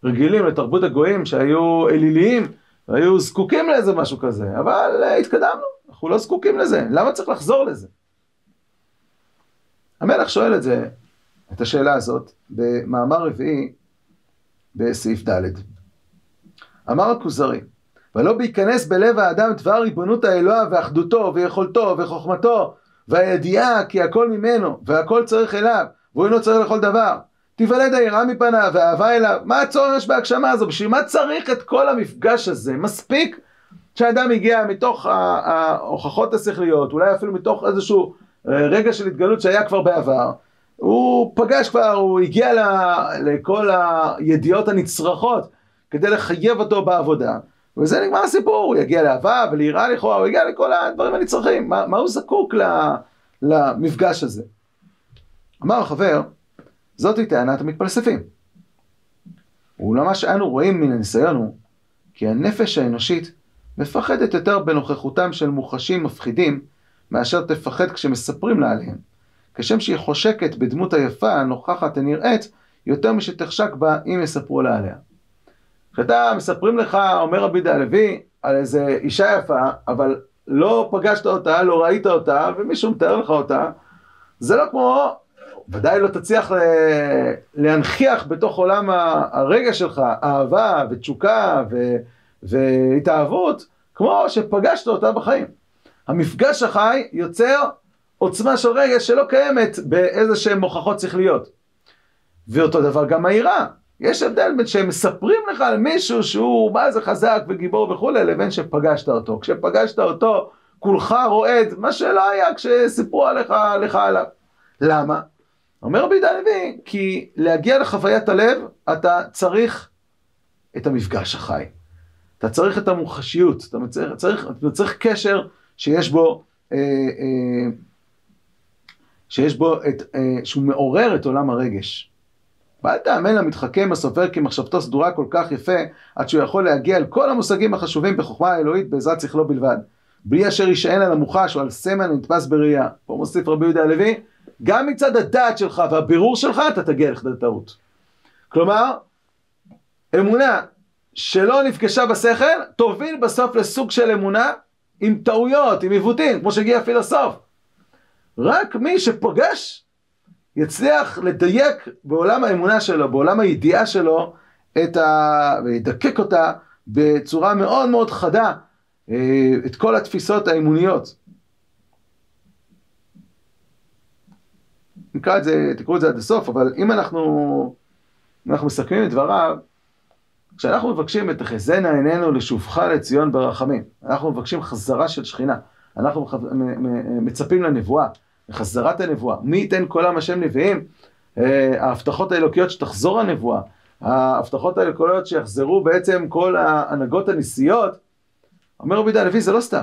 רגילים לתרבות הגויים שהיו אליליים והיו זקוקים לאיזה משהו כזה, אבל התקדמנו, אנחנו לא זקוקים לזה, למה צריך לחזור לזה? המלך שואל את זה, את השאלה הזאת במאמר רביעי בסעיף ד'. אמר הכוזרי, ולא בהיכנס בלב האדם דבר ריבונות האלוה ואחדותו ויכולתו וחוכמתו והידיעה כי הכל ממנו והכל צריך אליו והוא אינו צריך לכל דבר. תיוולד היראה מפניו והאהבה אליו. מה הצורך בהגשמה הזו? בשביל מה צריך את כל המפגש הזה? מספיק שהאדם הגיע מתוך ההוכחות השכליות, אולי אפילו מתוך איזשהו רגע של התגלות שהיה כבר בעבר. הוא פגש כבר, הוא הגיע לכל הידיעות הנצרכות כדי לחייב אותו בעבודה. וזה נגמר הסיפור, הוא יגיע לאהבה וליראה לכאורה, הוא יגיע לכל הדברים הנצרכים, מה הוא זקוק למפגש הזה? אמר החבר, זאת היא טענת המתפלספים. ולמה שאנו רואים מן הניסיון הוא, כי הנפש האנושית מפחדת יותר בנוכחותם של מוחשים מפחידים, מאשר תפחד כשמספרים לה עליהם, כשם שהיא חושקת בדמות היפה הנוכחת הנראית, יותר משתחשק בה אם יספרו לה עליה. כשאתה מספרים לך, אומר רבי יהודה הלוי, על איזו אישה יפה, אבל לא פגשת אותה, לא ראית אותה, ומישהו מתאר לך אותה, זה לא כמו, ודאי לא תצליח להנחיח בתוך עולם הרגע שלך, אהבה ותשוקה והתאהבות, כמו שפגשת אותה בחיים. המפגש החי יוצר עוצמה של רגע שלא קיימת באיזה שהן מוכחות שכליות. ואותו דבר גם היראה. יש הבדל בין שהם מספרים לך על מישהו שהוא מה זה חזק וגיבור וכו', לבין שפגשת אותו. כשפגשת אותו, כולך רועד, מה שלא היה כשסיפרו עליך עליו. למה? אומר רבי יהודה הלוי, כי להגיע לחוויית הלב, אתה צריך את המפגש החי. אתה צריך את המוחשיות, אתה צריך קשר שיש בו, שהוא מעורר את עולם הרגש. ואל תאמן למתחכם הסופר כי מחשבתו סדורה כל כך יפה, עד שהוא יכול להגיע על כל המושגים החשובים בחוכמה האלוהית בעזרת שכלו בלבד. בלי אשר יישען על המוחש או על סמן נתפס בראייה. פה מוסיף רבי יהודה הלוי, גם מצד הדעת שלך והבירור שלך אתה תגיע לכדי טעות. כלומר, אמונה שלא נפגשה בשכל, תוביל בסוף לסוג של אמונה עם טעויות, עם עיוותים, כמו שהגיע הפילוסוף. רק מי שפוגש יצליח לדייק בעולם האמונה שלו, בעולם הידיעה שלו, וידקק אותה בצורה מאוד מאוד חדה, את כל התפיסות האמוניות. נקרא את זה, תקראו את זה עד הסוף, אבל אם אנחנו מסכמים את דבריו, כשאנחנו מבקשים את חזנה עינינו לשופך לציון ברחמים, אנחנו מבקשים חזרה של שכינה, אנחנו מצפים לנבואה, לחזרת הנבואה, מי ייתן קולם השם נביאים, ההבטחות האלוקיות שתחזור הנבואה, ההבטחות האלוקיות שיחזרו בעצם כל ההנהגות הניסיות. אומר רבי יהודה הלוי, זה לא סתם,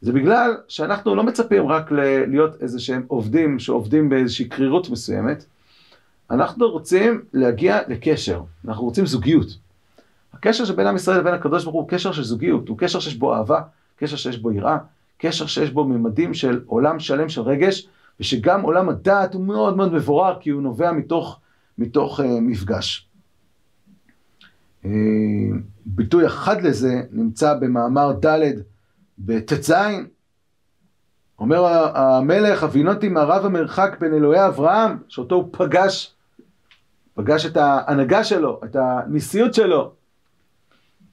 זה בגלל שאנחנו לא מצפים רק להיות איזה שהם עובדים שעובדים באיזושהי קרירות מסוימת, אנחנו רוצים להגיע לקשר, אנחנו רוצים זוגיות. הקשר שבין עם ישראל לבין הקדוש ברוך הוא קשר של זוגיות, הוא קשר שיש בו אהבה, קשר שיש בו יראה, קשר שיש בו ממדים של עולם שלם של רגש, ושגם עולם הדעת הוא מאוד מאוד מבורר, כי הוא נובע מתוך מפגש. ביטוי אחד לזה נמצא במאמר ד' בת"ז. אומר המלך, הבינותי מה רב המרחק בין אלוהי אברהם, שאותו הוא פגש את ההנהגה שלו, את הניסיות שלו,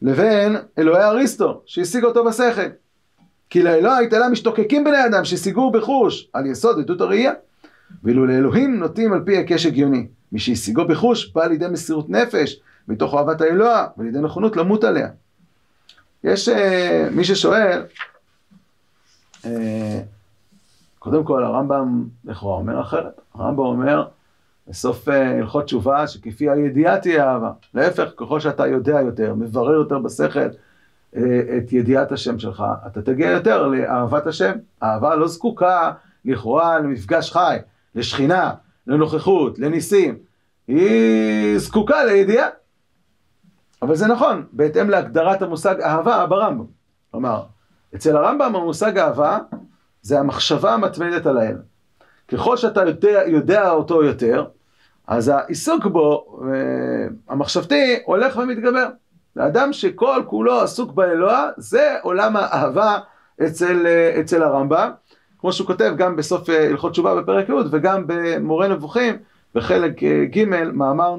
לבין אלוהי אריסטו, שהשיג אותו בשכל. כי לאלוה התעלה משתוקקים בני אדם ששיגו בחוש על יסוד עדות הראייה, ואילו לאלוהים נוטים על פי הקש הגיוני. מי שהשיגו בחוש בא לידי מסירות נפש, מתוך אהבת האלוה, ולידי נכונות למות עליה. יש מי ששואל, קודם כל הרמב"ם לכאורה אומר אחרת, הרמב"ם אומר בסוף הלכות תשובה שכפי הידיעה תהיה אהבה, להפך, ככל שאתה יודע יותר, מברר יותר בשכל את ידיעת השם שלך, אתה תגיע יותר לאהבת השם. אהבה לא זקוקה לכאורה למפגש חי, לשכינה, לנוכחות, לניסים, היא זקוקה לידיעה. אבל זה נכון, בהתאם להגדרת המושג אהבה ברמב"ם. כלומר, אצל הרמב"ם המושג אהבה זה המחשבה המתמדת על האל. ככל שאתה יודע אותו יותר, אז העיסוק בו, המחשבתי, הולך ומתגבר. לאדם שכל כולו עסוק באלוה, זה עולם האהבה אצל הרמב"ם. כמו שהוא כותב גם בסוף הלכות תשובה בפרק י' וגם במורה נבוכים, בחלק ג' מאמר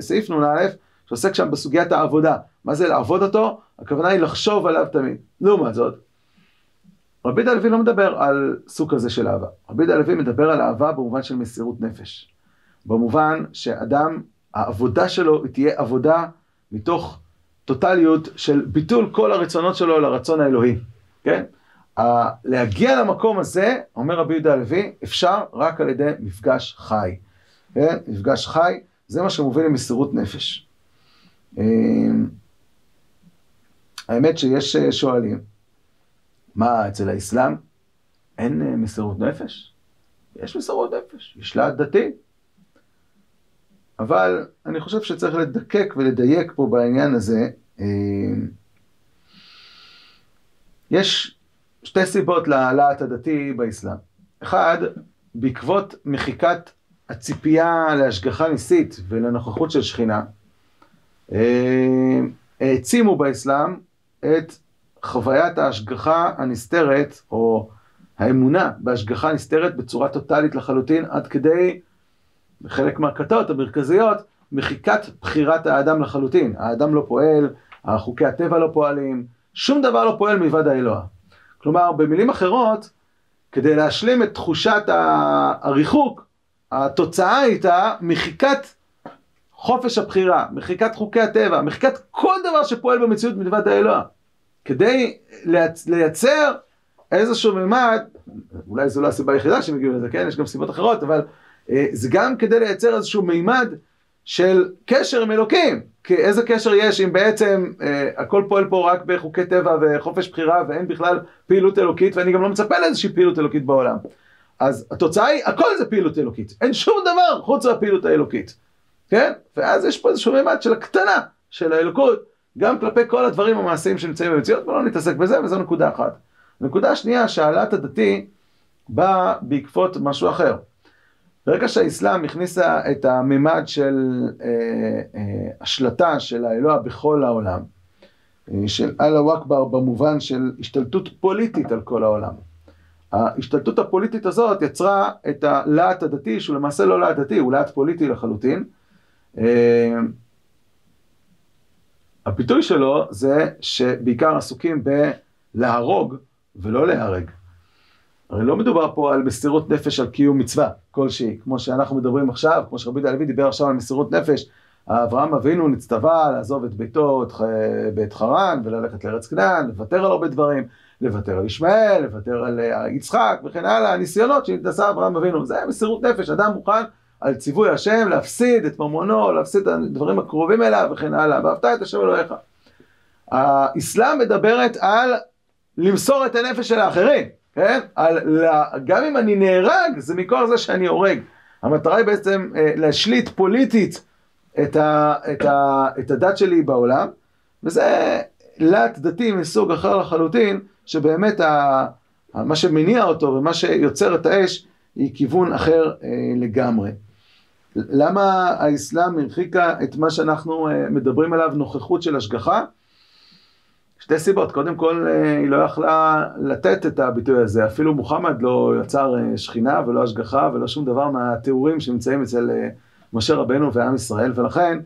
סעיף נ"א, שעוסק שם בסוגיית העבודה. מה זה לעבוד אותו? הכוונה היא לחשוב עליו תמיד. לעומת זאת, רבי יהודה הלוי לא מדבר על סוג הזה של אהבה. רבי יהודה הלוי מדבר על אהבה במובן של מסירות נפש. במובן שאדם, העבודה שלו תהיה עבודה מתוך טוטליות של ביטול כל הרצונות שלו לרצון האלוהי. כן? להגיע למקום הזה, אומר רבי יהודה הלוי, אפשר רק על ידי מפגש חי. כן? מפגש חי, זה מה שמוביל למסירות נפש. האמת שיש שואלים, מה אצל האסלאם? אין מסירות נפש? יש מסירות נפש, יש לה דתי. אבל אני חושב שצריך לדקק ולדייק פה בעניין הזה. יש שתי סיבות להעלאת הדתי באסלאם. אחד, בעקבות מחיקת הציפייה להשגחה ניסית ולנוכחות של שכינה, העצימו באסלאם את חוויית ההשגחה הנסתרת, או האמונה בהשגחה הנסתרת בצורה טוטלית לחלוטין, עד כדי, בחלק מהכתות המרכזיות, מחיקת בחירת האדם לחלוטין. האדם לא פועל, חוקי הטבע לא פועלים, שום דבר לא פועל מלבד האלוה. כלומר, במילים אחרות, כדי להשלים את תחושת הריחוק, התוצאה הייתה מחיקת חופש הבחירה, מחיקת חוקי הטבע, מחיקת כל דבר שפועל במציאות מלבד האלוה, כדי לייצר איזשהו ממד, אולי זו לא הסיבה היחידה שמגיעו לזה, כן? יש גם סיבות אחרות, אבל זה גם כדי לייצר איזשהו מימד של קשר עם אלוקים. כי איזה קשר יש אם בעצם הכל פועל פה רק בחוקי טבע וחופש בחירה, ואין בכלל פעילות אלוקית, ואני גם לא מצפה לאיזושהי פעילות אלוקית בעולם. אז התוצאה היא, הכל זה פעילות אלוקית. אין שום דבר חוץ מהפעילות האלוקית. כן? ואז יש פה איזשהו מימד של הקטנה של האלוקות, גם כלפי כל הדברים המעשיים שנמצאים במציאות, ולא נתעסק בזה, וזו נקודה אחת. נקודה שנייה, שהעלת הדתי באה בעקבות משהו אחר. ברגע שהאסלאם הכניסה את הממד של השלטה של האלוה בכל העולם, של אללהו אכבר במובן של השתלטות פוליטית על כל העולם. ההשתלטות הפוליטית הזאת יצרה את הלהט הדתי, שהוא למעשה לא להט דתי, הוא להט פוליטי לחלוטין. הפיתוי שלו זה שבעיקר עסוקים בלהרוג ולא להרג. הרי לא מדובר פה על מסירות נפש, על קיום מצווה כלשהי, כמו שאנחנו מדברים עכשיו, כמו שרבי דלוי דיבר עכשיו על מסירות נפש. אברהם אבינו נצטווה לעזוב את ביתו, בית חרן, וללכת לארץ כנען, לוותר על הרבה דברים, לוותר על ישמעאל, לוותר על יצחק וכן הלאה, הניסיונות שנתנסה אברהם אבינו. זה היה מסירות נפש, אדם מוכן על ציווי השם, להפסיד את ממונו, להפסיד את הדברים הקרובים אליו וכן הלאה, ואהבת את השם אלוהיך. האסלאם מדברת על למסור את הנפש של האחרים, כן? גם אם אני נהרג, זה מכוח זה שאני הורג. המטרה היא בעצם להשליט פוליטית את הדת שלי בעולם, וזה להט דתי מסוג אחר לחלוטין, שבאמת מה שמניע אותו ומה שיוצר את האש, היא כיוון אחר לגמרי. למה האסלאם הרחיקה את מה שאנחנו מדברים עליו, נוכחות של השגחה? שתי סיבות. קודם כל, היא לא יכלה לתת את הביטוי הזה. אפילו מוחמד לא יצר שכינה ולא השגחה ולא שום דבר מהתיאורים שנמצאים אצל משה רבנו ועם ישראל, ולכן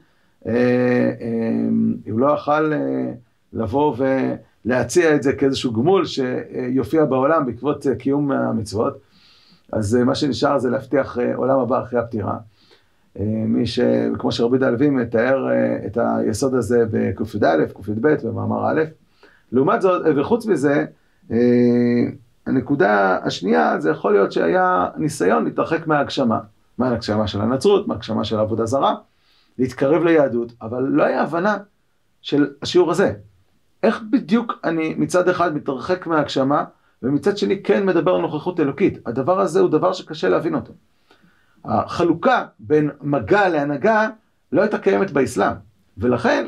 הוא לא יכל לבוא ולהציע את זה כאיזשהו גמול שיופיע בעולם בעקבות קיום המצוות. אז מה שנשאר זה להבטיח עולם הבא אחרי הפטירה. כמו שרבי דלוי מתאר את היסוד הזה בק"ד א', ק"ב, במאמר א'. לעומת זאת, וחוץ מזה, הנקודה השנייה, זה יכול להיות שהיה ניסיון להתרחק מההגשמה. מההגשמה של הנצרות, מההגשמה של עבודה זרה, להתקרב ליהדות, אבל לא היה הבנה של השיעור הזה. איך בדיוק אני מצד אחד מתרחק מההגשמה, ומצד שני כן מדבר על נוכחות אלוקית. הדבר הזה הוא דבר שקשה להבין אותו. החלוקה בין מגע להנהגה לא הייתה קיימת באסלאם, ולכן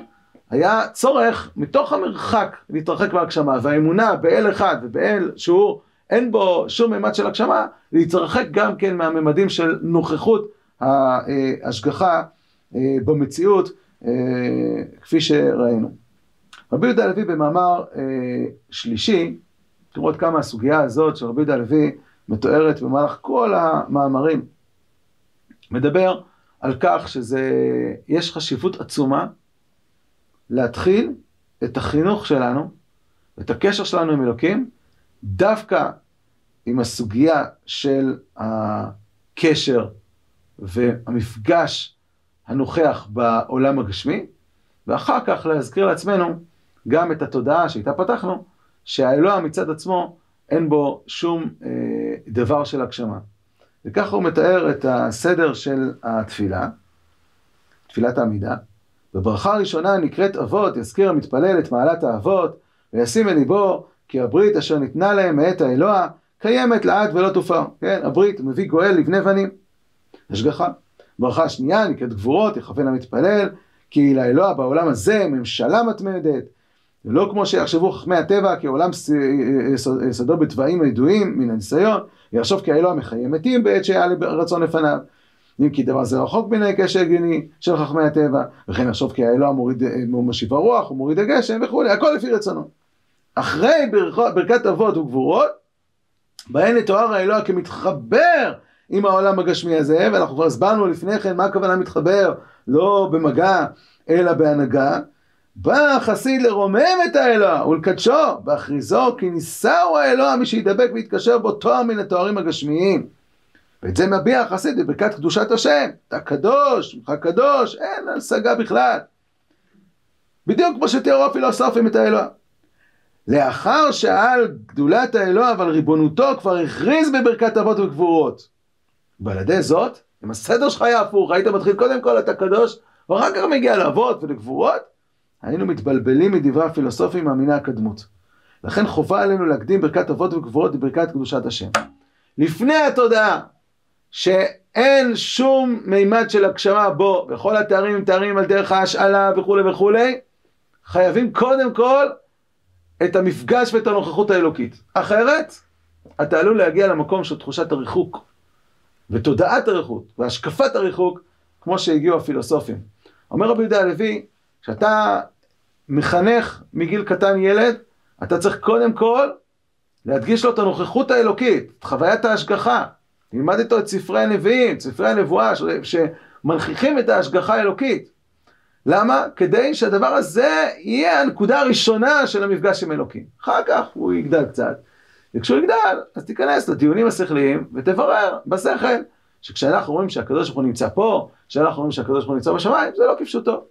היה צורך מתוך המרחק להתרחק מהגשמה, והאמונה באל אחד ובאל שהוא אין בו שום ממד של הגשמה, להתרחק גם כן מהממדים של נוכחות ההשגחה במציאות, כפי שראינו. רבי יהודה הלוי במאמר שלישי, תראות כמה הסוגיה הזאת של רבי יהודה הלוי מתוארת במהלך כל המאמרים, מדבר על כך שיש חשיבות עצומה להתחיל את החינוך שלנו, את הקשר שלנו עם אלוקים, דווקא עם הסוגיה של הקשר והמפגש הנוכח בעולם הגשמי, ואחר כך להזכיר לעצמנו גם את התודעה שאיתה פתחנו, שהאלוה מצד עצמו אין בו שום דבר של הגשמה. וכך הוא מתאר את הסדר של התפילה, תפילת העמידה. בברכה הראשונה נקראת אבות, יזכיר המתפלל את מעלת האבות, וישים אל ליבו, כי הברית אשר ניתנה להם מאת האלוה, קיימת לעד ולא תופר. כן, הברית מביא גואל לבני בנים, השגחה. ברכה השנייה נקראת גבורות, יכוון המתפלל, כי לאלוה בעולם הזה ממשלה מתמדת, ולא כמו שיחשבו חכמי הטבע, כי העולם יסודו בטבעים הידועים מן הניסיון, יחשוב כי האלוה מחיים מתים בעת שהיה לרצון לפניו, אם כי דבר זה רחוק מן ההיקש ההגיוני של חכמי הטבע, וכן יחשוב כי האלוה מושיב הרוח, הוא מוריד הגשם וכו', הכל לפי רצונו. אחרי ברכת אבות וגבורות, בהן לתואר האלוה כמתחבר עם העולם הגשמי הזה, ואנחנו כבר הסברנו לפני כן מה הכוונה מתחבר, לא במגע אלא בהנהגה. בא החסיד לרומם את האלוה ולקדשו, באחריזו כי ניסהו האלוה מי שידבק ויתקשר בו תואר מן התוארים הגשמיים. ואת זה מביע החסיד בברכת קדושת השם, אתה קדוש, ממך קדוש, אין השגה בכלל. בדיוק כמו שתיארו הפילוסופים את האלוה. לאחר שעל גדולת האלוה ועל ריבונותו כבר הכריז בברכת אבות וגבורות. ועל ידי זאת, אם הסדר שלך היה הפוך, היית מתחיל קודם כל את הקדוש, ואחר כך מגיע לאבות ולגבורות, היינו מתבלבלים מדברי הפילוסופים מאמיני הקדמות. לכן חובה עלינו להקדים ברכת אבות וגבורות לברכת קדושת השם. לפני התודעה, שאין שום מימד של הגשמה בו, וכל התארים תארים על דרך ההשאלה וכו' וכו', חייבים קודם כל את המפגש ואת הנוכחות האלוקית. אחרת, אתה עלול להגיע למקום של תחושת הריחוק, ותודעת הריחוק, והשקפת הריחוק, כמו שהגיעו הפילוסופים. אומר רבי יהודה הלוי, כשאתה מחנך מגיל קטן ילד, אתה צריך קודם כל להדגיש לו את הנוכחות האלוקית, את חוויית ההשגחה. נלמד איתו את ספרי הנביאים, ספרי הנבואה, שמנכיחים את ההשגחה האלוקית. למה? כדי שהדבר הזה יהיה הנקודה הראשונה של המפגש עם אלוקים. אחר כך הוא יגדל קצת. וכשהוא יגדל, אז תיכנס לדיונים השכליים ותברר בשכל, שכשאנחנו רואים שהקדוש ברוך הוא נמצא פה, כשאנחנו רואים שהקדוש ברוך הוא נמצא בשמיים, זה לא כפשוטו.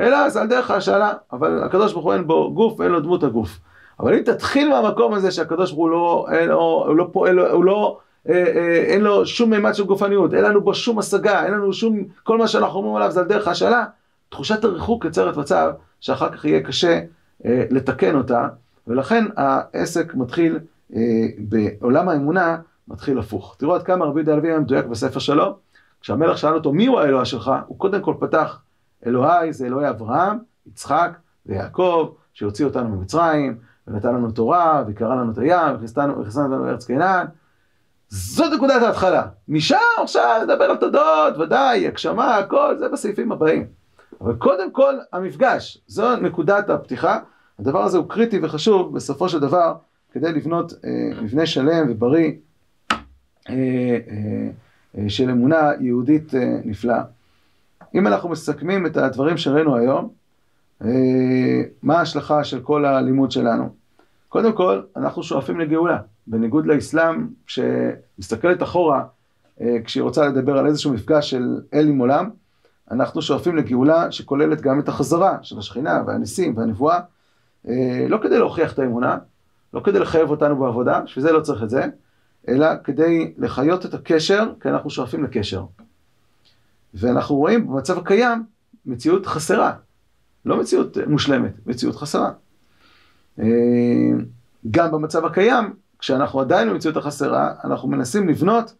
אלא זה על דרך השאלה, אבל הקדוש ברוך הוא אין בו גוף, אין לו דמות הגוף. אבל אם תתחיל מהמקום הזה שהקדוש ברוך הוא אין לו שום מימד של גופניות, אין לנו בו שום השגה, אין לנו שום, כל מה שאנחנו אומרים עליו זה על דרך השאלה, תחושת הריחוק יצרת מצב שאחר כך יהיה קשה לתקן אותה, ולכן העסק מתחיל בעולם האמונה, מתחיל הפוך. תראו עד כמה רבי יהודה הלוי היה מדויק בספר שלו, כשהמלך שאל אותו מי הוא האלוה שלך, הוא קודם כל פתח, אלוהי זה אלוהי אברהם, יצחק ויעקב, שהוציא אותנו ממצרים, ונתן לנו תורה, וקרא לנו את הים, וכיסה לנו ארץ כנען, זאת נקודת ההתחלה. משם עכשיו נדבר על תודות, ודאי, הגשמה, הכל, זה בסעיפים הבאים. אבל קודם כל המפגש, זו נקודת הפתיחה. הדבר הזה הוא קריטי וחשוב בסופו של דבר, כדי לבנות מבנה שלם ובריא של אמונה יהודית נפלאה. אם אנחנו מסכמים את הדברים שראינו היום, מה ההשלכה של כל הלימוד שלנו? קודם כל, אנחנו שואפים לגאולה. בניגוד לאסלאם שמסתכלת אחורה כשהיא רוצה לדבר על איזשהו מפגש של אל עם עולם, אנחנו שואפים לגאולה שכוללת גם את החזרה של השכינה והניסים והנבואה, לא כדי להוכיח את האמונה, לא כדי לחייב אותנו בעבודה, שזה לא צריך את זה, אלא כדי לחיות את הקשר, כי אנחנו שואפים לקשר. ואנחנו רואים במצב הקיים מציאות חסרה, לא מציאות מושלמת, מציאות חסרה. גם במצב הקיים, כשאנחנו עדיין במציאות החסרה, אנחנו מנסים לבנות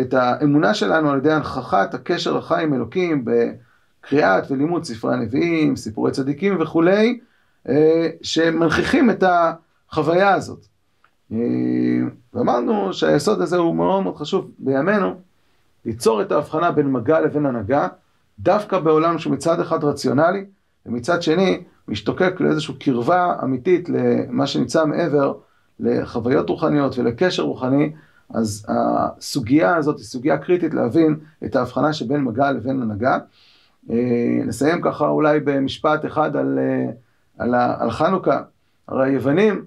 את האמונה שלנו על ידי הנחחת הקשר החי עם אלוקים, בקריאת ולימוד ספרי הנביאים, סיפורי צדיקים וכו', שמנכיחים את החוויה הזאת. ואמרנו שהיסוד הזה הוא מאוד מאוד חשוב בימינו, ליצור את ההבחנה בין מגע לבין הנהגה, דווקא בעולם שמצד אחד רציונלי, ומצד שני משתוקק לאיזושהי קרבה אמיתית למה שנמצא מעבר, לחוויות רוחניות ולקשר רוחני, אז הסוגיה הזאת היא סוגיה קריטית להבין את ההבחנה שבין מגע לבין הנהגה. נסיים ככה אולי במשפט אחד על חנוכה. הרי היוונים,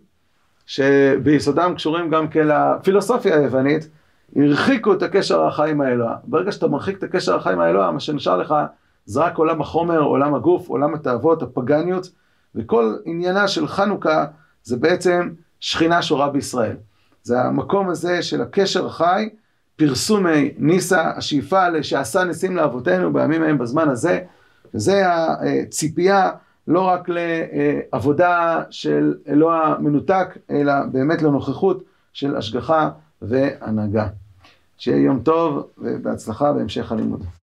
שביסודם קשורים גם כן לפילוסופיה היוונית, הרחיקו את הקשר החי עם האלוה. ברגע שאתה מרחיק את הקשר החי עם האלוה, מה שנשאר לך זה רק עולם החומר, עולם הגוף, עולם התאוות, הפגניות, וכל עניינה של חנוכה זה בעצם שכינה שורה בישראל. זה המקום הזה של הקשר החי, פרסומי ניסה, השאיפה לשעשה ניסים לאבותינו בימים ההם בזמן הזה, וזה הציפייה לא רק לעבודה של אלוה מנותק, אלא באמת לנוכחות של השגחה והנהגה. שיהיה יום טוב ובהצלחה בהמשך הלימוד.